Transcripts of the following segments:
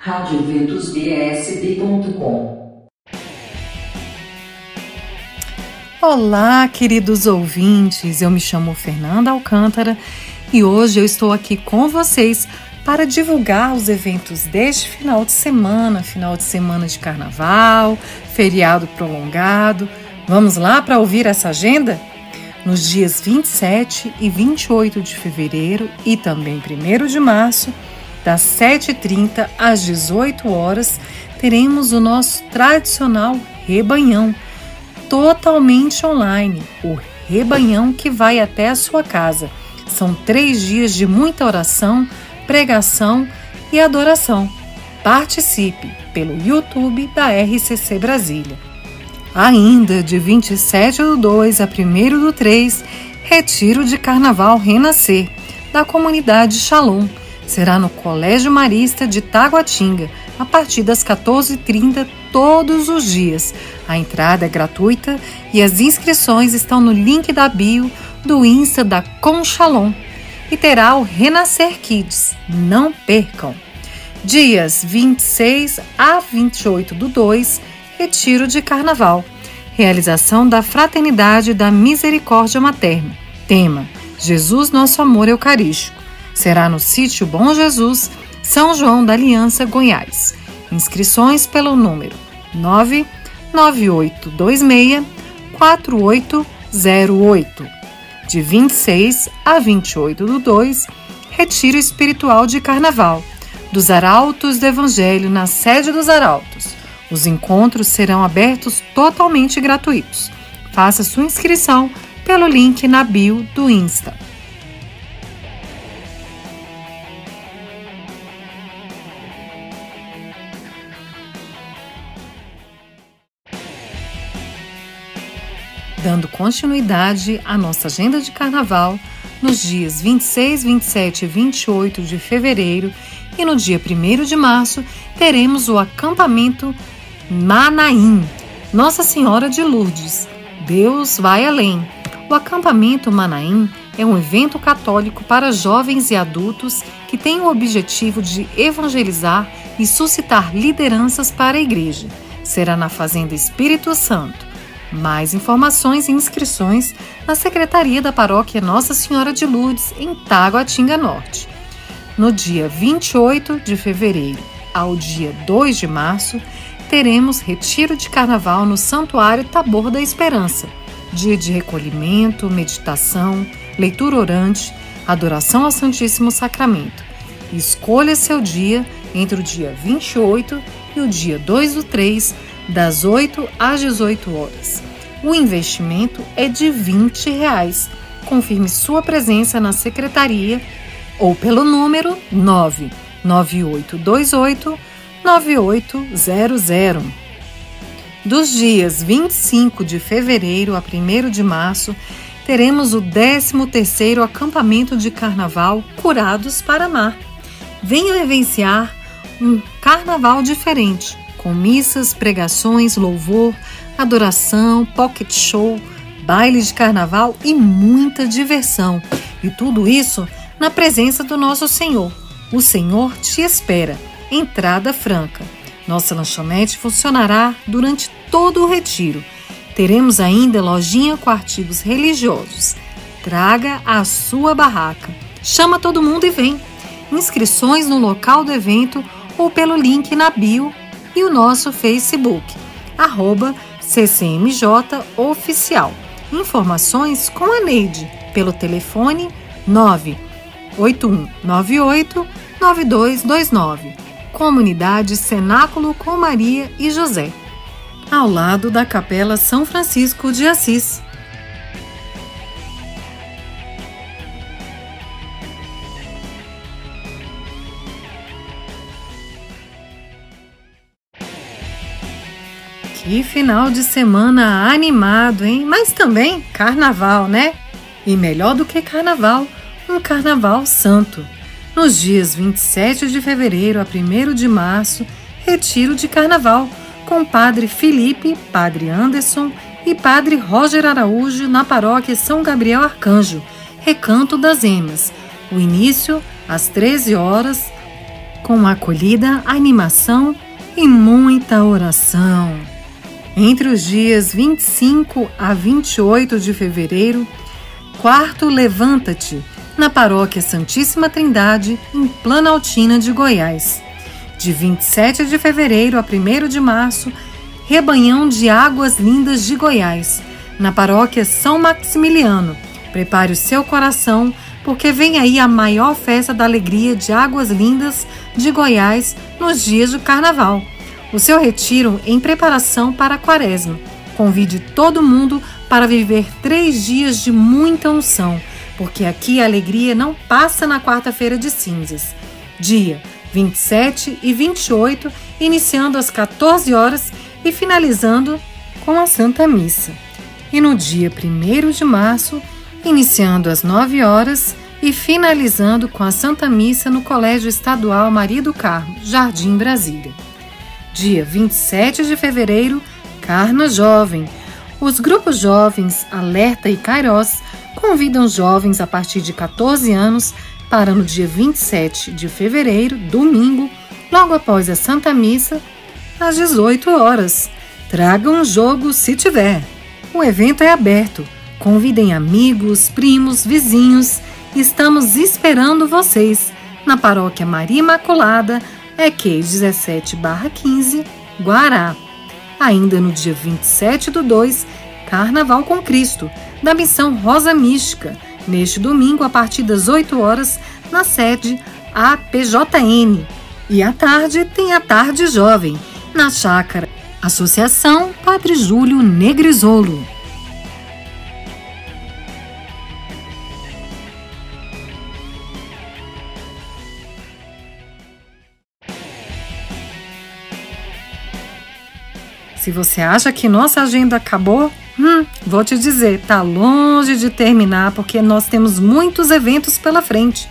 radioventusbsb.com. Olá, queridos ouvintes, eu me chamo Fernanda Alcântara e hoje eu estou aqui com vocês para divulgar os eventos deste final de semana de carnaval, feriado prolongado. Vamos lá para ouvir essa agenda? Nos dias 27 e 28 de fevereiro e também 1º de março, das 7h30 às 18h, teremos o nosso tradicional rebanhão, totalmente online, o rebanhão que vai até a sua casa. São 3 dias de muita oração, pregação e adoração. Participe pelo YouTube da RCC Brasília. Ainda de 27 do 2 a 1º do 3, Retiro de Carnaval Renascer, da Comunidade Shalom. Será no Colégio Marista de Taguatinga, a partir das 14h30 todos os dias. A entrada é gratuita e as inscrições estão no link da bio do Insta da Conchalom. E terá o Renascer Kids, não percam! Dias 26 a 28 do 2, Retiro de Carnaval. Realização da Fraternidade da Misericórdia Materna. Tema: Jesus Nosso Amor Eucarístico. Será no sítio Bom Jesus, São João da Aliança, Goiás. Inscrições pelo número 99826-4808. De 26 a 28 do 2, Retiro Espiritual de Carnaval, dos Arautos do Evangelho na sede dos Arautos. Os encontros serão abertos totalmente gratuitos. Faça sua inscrição pelo link na bio do Insta. Dando continuidade à nossa agenda de carnaval, nos dias 26, 27 e 28 de fevereiro e no dia 1º de março, teremos o acampamento Manaim, Nossa Senhora de Lourdes, Deus vai além. O acampamento Manaim é um evento católico para jovens e adultos que tem o objetivo de evangelizar e suscitar lideranças para a igreja. Será na Fazenda Espírito Santo. Mais informações e inscrições na Secretaria da Paróquia Nossa Senhora de Lourdes, em Taguatinga Norte. No dia 28 de fevereiro ao dia 2 de março, teremos Retiro de Carnaval no Santuário Tabor da Esperança. Dia de recolhimento, meditação, leitura orante, adoração ao Santíssimo Sacramento. Escolha seu dia entre o dia 28 e o dia 2 do 3, das 8 às 18h. O investimento é de R$20. Confirme sua presença na secretaria ou pelo número 99828-9800. Dos dias 25 de fevereiro a 1º de março, teremos o 13º Acampamento de Carnaval Curados para Amar. Venha vivenciar um carnaval diferente, com missas, pregações, louvor, adoração, pocket show, baile de carnaval e muita diversão. E tudo isso na presença do nosso Senhor. O Senhor te espera. Entrada franca. Nossa lanchonete funcionará durante todo o retiro. Teremos ainda lojinha com artigos religiosos. Traga a sua barraca. Chama todo mundo e vem. Inscrições no local do evento ou pelo link na bio e o nosso Facebook, @CCMJ Oficial. Informações com a Neide, pelo telefone 98198-9229. Comunidade Cenáculo com Maria e José, ao lado da Capela São Francisco de Assis. E final de semana animado, hein? Mas também carnaval, né? E melhor do que carnaval, um carnaval santo. Nos dias 27 de fevereiro a 1º de março, Retiro de Carnaval, com padre Felipe, padre Anderson e padre Roger Araújo na Paróquia São Gabriel Arcanjo, Recanto das Emas. O início às 13h com acolhida, animação e muita oração. Entre os dias 25 a 28 de fevereiro, quarto Levanta-te, na Paróquia Santíssima Trindade, em Planaltina de Goiás. De 27 de fevereiro a 1º de março, Rebanhão de Águas Lindas de Goiás, na Paróquia São Maximiliano. Prepare o seu coração, porque vem aí a maior festa da alegria de Águas Lindas de Goiás nos dias do Carnaval. O seu retiro em preparação para a Quaresma. Convide todo mundo para viver 3 dias de muita unção, porque aqui a alegria não passa na quarta-feira de cinzas. Dia 27 e 28, iniciando às 14 horas e finalizando com a Santa Missa. E no dia 1º de março, iniciando às 9 horas e finalizando com a Santa Missa no Colégio Estadual Maria do Carmo, Jardim Brasília. Dia 27 de fevereiro, Carna Jovem. Os grupos jovens Alerta e Kairos convidam jovens a partir de 14 anos para no dia 27 de fevereiro, domingo, logo após a Santa Missa, às 18 horas. Traga um jogo se tiver. O evento é aberto. Convidem amigos, primos, vizinhos. Estamos esperando vocês na Paróquia Maria Imaculada, EQ 17/15, Guará. Ainda no dia 27 do 2, Carnaval com Cristo, da Missão Rosa Mística, neste domingo a partir das 8 horas, na sede APJN. E à tarde tem a Tarde Jovem, na Chácara Associação Padre Júlio Negrisolo. Se você acha que nossa agenda acabou, vou te dizer, tá longe de terminar, porque nós temos muitos eventos pela frente.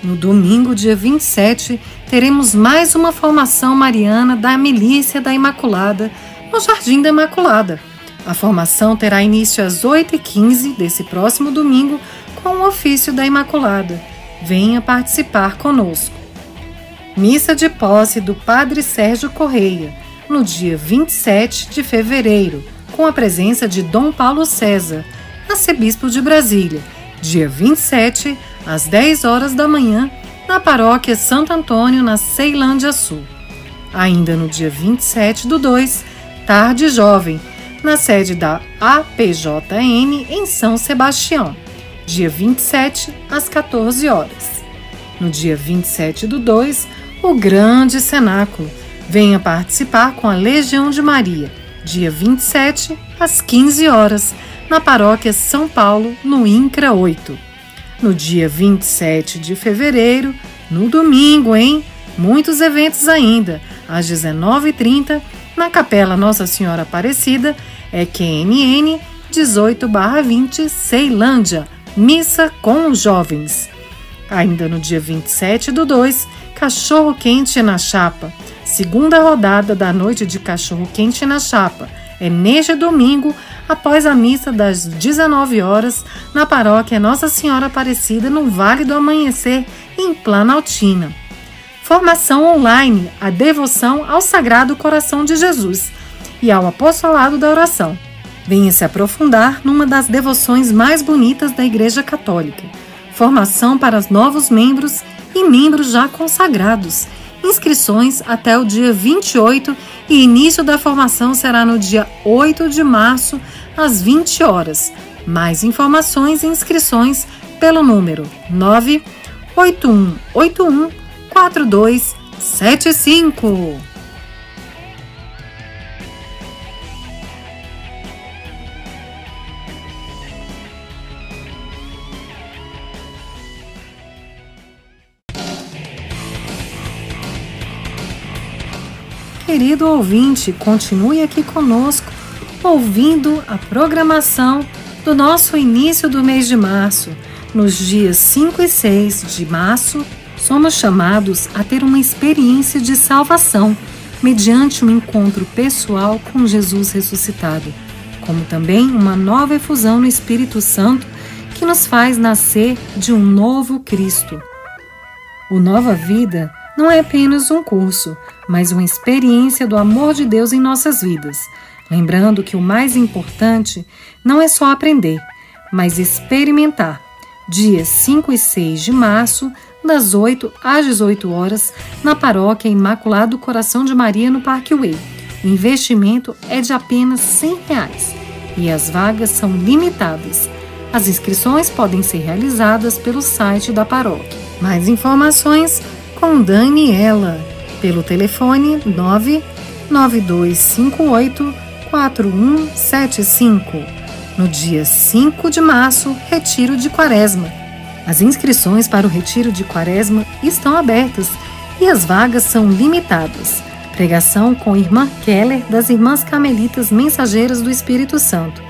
No domingo, dia 27, teremos mais uma formação mariana da Milícia da Imaculada, no Jardim da Imaculada. A formação terá início às 8h15 desse próximo domingo com o ofício da Imaculada. Venha participar conosco. Missa de posse do Padre Sérgio Correia, no dia 27 de fevereiro, com a presença de Dom Paulo César, arcebispo de Brasília, dia 27, às 10 horas da manhã, na Paróquia Santo Antônio, na Ceilândia Sul. Ainda no dia 27 do 2, Tarde Jovem, na sede da APJN, em São Sebastião, dia 27, às 14 horas. No dia 27 do 2, o Grande Cenáculo. Venha participar com a Legião de Maria, dia 27, às 15 horas, na Paróquia São Paulo, no INCRA 8. No dia 27 de fevereiro, no domingo, hein? Muitos eventos ainda, às 19h30, na Capela Nossa Senhora Aparecida, EQNN 18/20, Ceilândia, Missa com os Jovens. Ainda no dia 27 do 2, Cachorro Quente na Chapa. Segunda rodada da noite de Cachorro Quente na Chapa é neste domingo, após a missa das 19 horas, na Paróquia Nossa Senhora Aparecida, no Vale do Amanhecer, em Planaltina. Formação online, a devoção ao Sagrado Coração de Jesus e ao Apostolado da Oração. Venha se aprofundar numa das devoções mais bonitas da Igreja Católica. Formação para novos membros e membros já consagrados. Inscrições até o dia 28 e início da formação será no dia 8 de março, às 20 horas. Mais informações e inscrições pelo número 981814275. Querido ouvinte, continue aqui conosco, ouvindo a programação do nosso início do mês de março. Nos dias 5 e 6 de março, somos chamados a ter uma experiência de salvação, mediante um encontro pessoal com Jesus ressuscitado, como também uma nova efusão no Espírito Santo, que nos faz nascer de um novo Cristo. O Nova Vida não é apenas um curso, mas uma experiência do amor de Deus em nossas vidas. Lembrando que o mais importante não é só aprender, mas experimentar. Dias 5 e 6 de março, das 8 às 18 horas, na Paróquia Imaculado Coração de Maria, no Parque Way. O investimento é de apenas R$100 e as vagas são limitadas. As inscrições podem ser realizadas pelo site da paróquia. Mais informações com Daniela, pelo telefone 99258-4175. No dia 5 de março, Retiro de Quaresma. As inscrições para o Retiro de Quaresma estão abertas e as vagas são limitadas. Pregação com Irmã Keller das Irmãs Carmelitas Mensageiras do Espírito Santo.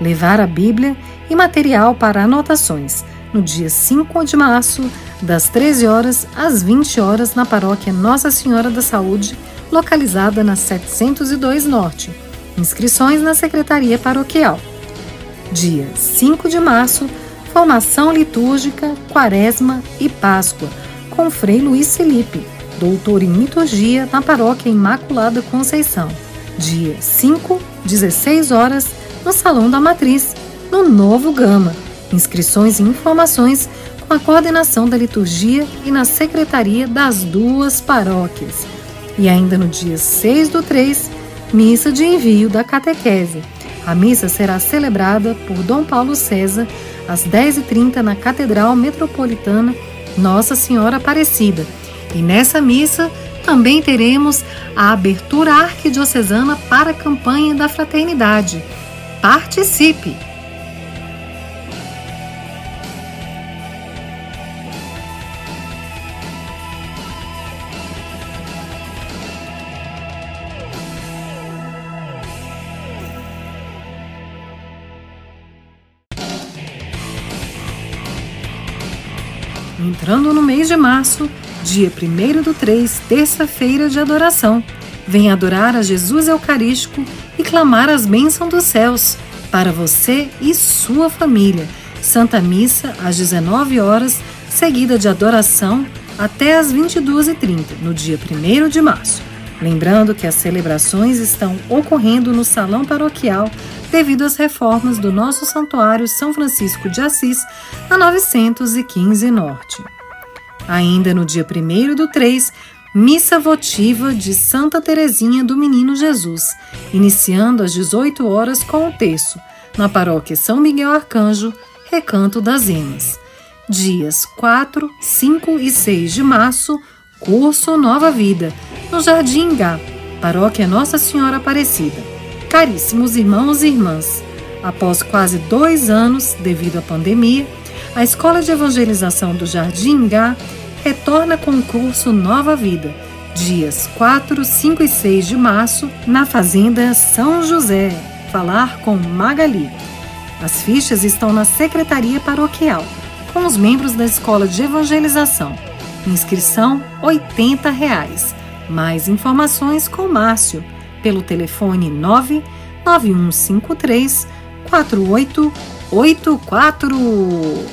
Levar a Bíblia e material para anotações, no dia 5 de março, das 13 horas às 20 horas, na Paróquia Nossa Senhora da Saúde, localizada na 702 Norte. Inscrições na Secretaria Paroquial. Dia 5 de março, Formação Litúrgica, Quaresma e Páscoa, com Frei Luiz Felipe, doutor em Liturgia, na Paróquia Imaculada Conceição. Dia 5, 16 horas, no Salão da Matriz, no Novo Gama. Inscrições e informações com a coordenação da liturgia e na secretaria das duas paróquias. E ainda no dia 6/3, missa de envio da catequese. A missa será celebrada por Dom Paulo César às 10h30 na Catedral Metropolitana Nossa Senhora Aparecida. E nessa missa também teremos a abertura arquidiocesana para a campanha da fraternidade. Participe! Entrando no mês de março, dia 1/3, terça-feira de adoração. Venha adorar a Jesus Eucarístico e clamar as bênçãos dos céus para você e sua família. Santa Missa às 19 horas, seguida de adoração até às 22h30, no dia 1º de março. Lembrando que as celebrações estão ocorrendo no Salão Paroquial devido às reformas do nosso Santuário São Francisco de Assis, na 915 Norte. Ainda no dia 1/3, missa votiva de Santa Teresinha do Menino Jesus, iniciando às 18 horas com o terço, na Paróquia São Miguel Arcanjo, Recanto das Emas. Dias 4, 5 e 6 de março, Curso Nova Vida, no Jardim Gá, Paróquia Nossa Senhora Aparecida. Caríssimos irmãos e irmãs, após quase 2 anos devido à pandemia, a Escola de Evangelização do Jardim Gá retorna com o curso Nova Vida, dias 4, 5 e 6 de março, na Fazenda São José, falar com Magali. As fichas estão na Secretaria Paroquial, com os membros da Escola de Evangelização. Inscrição R$ 80,00. Mais informações com Márcio, pelo telefone 99153-4884.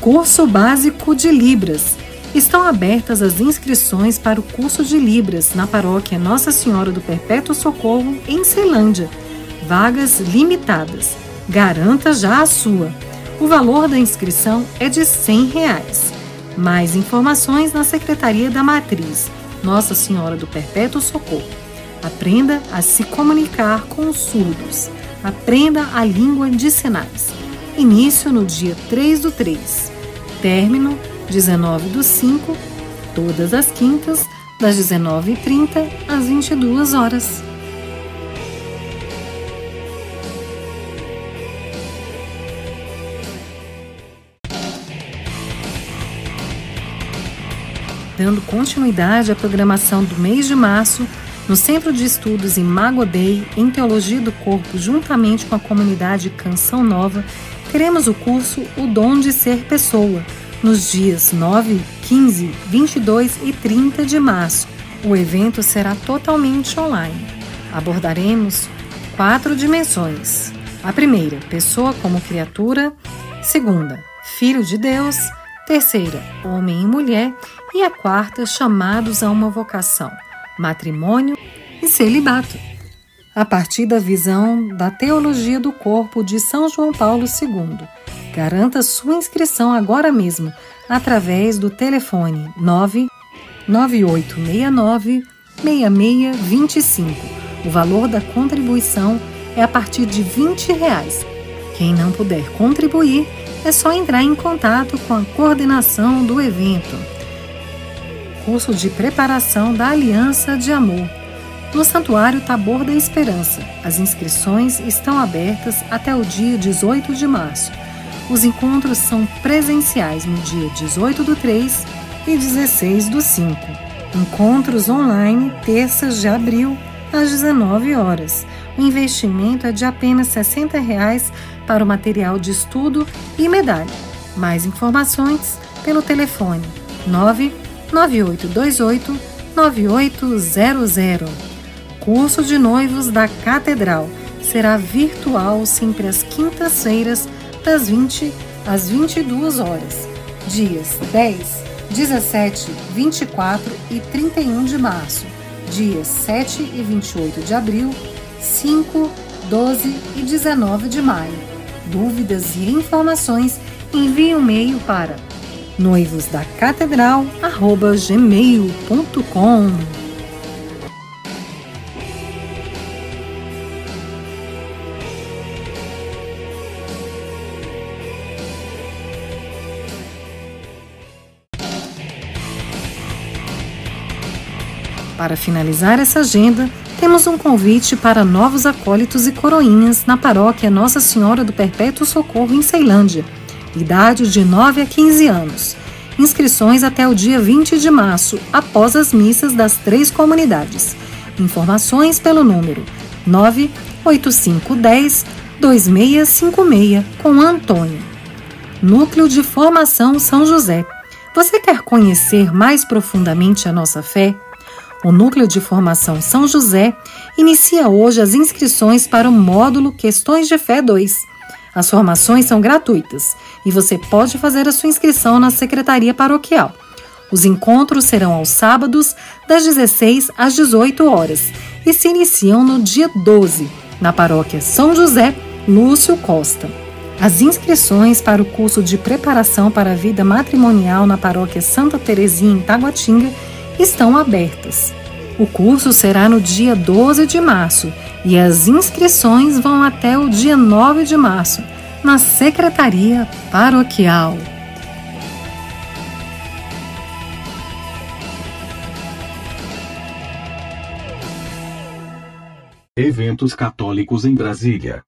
Curso Básico de Libras. Estão abertas as inscrições para o curso de Libras na Paróquia Nossa Senhora do Perpétuo Socorro, em Ceilândia. Vagas limitadas. Garanta já a sua. O valor da inscrição é de R$ 100,00. Mais informações na Secretaria da Matriz, Nossa Senhora do Perpétuo Socorro. Aprenda a se comunicar com os surdos. Aprenda a língua de sinais. Início no dia 3/3. Término 19/5, todas as quintas, das 19h30 às 22 horas. Dando continuidade à programação do mês de março, no Centro de Estudos em Magodei, em Teologia do Corpo, juntamente com a comunidade Canção Nova, teremos o curso O Dom de Ser Pessoa, nos dias 9, 15, 22 e 30 de março. O evento será totalmente online. Abordaremos 4 dimensões. A primeira, pessoa como criatura. Segunda, filho de Deus. Terceira, homem e mulher. E e a quarta, chamados a uma vocação, matrimônio e celibato, a partir da visão da Teologia do Corpo de São João Paulo II. Garanta sua inscrição agora mesmo, através do telefone 99869-6625. O valor da contribuição é a partir de R$20. Quem não puder contribuir, é só entrar em contato com a coordenação do evento. Curso de Preparação da Aliança de Amor, no Santuário Tabor da Esperança. As inscrições estão abertas até o dia 18 de março. Os encontros são presenciais no dia 18/3 e 16/5. Encontros online, terças de abril, às 19 horas. O investimento é de apenas R$60 para o material de estudo e medalha. Mais informações pelo telefone 99828-9800. Curso de Noivos da Catedral será virtual sempre às quintas-feiras, das 20 às 22 horas, dias 10, 17, 24 e 31 de março, dias 7 e 28 de abril, 5, 12 e 19 de maio. Dúvidas e informações, envie um e-mail para noivosdacatedral@gmail.com. Para finalizar essa agenda, temos um convite para novos acólitos e coroinhas na paróquia Nossa Senhora do Perpétuo Socorro em Ceilândia, idade de 9 a 15 anos. Inscrições até o dia 20 de março, após as missas das 3 comunidades. Informações pelo número 98510-2656 com Antônio. Núcleo de Formação São José. Você quer conhecer mais profundamente a nossa fé? O Núcleo de Formação São José inicia hoje as inscrições para o módulo Questões de Fé 2. As formações são gratuitas e você pode fazer a sua inscrição na Secretaria Paroquial. Os encontros serão aos sábados, das 16 às 18 horas, e se iniciam no dia 12, na Paróquia São José Lúcio Costa. As inscrições para o curso de Preparação para a Vida Matrimonial na Paróquia Santa Terezinha, em Taguatinga, estão abertas. O curso será no dia 12 de março e as inscrições vão até o dia 9 de março, na Secretaria Paroquial. Eventos católicos em Brasília.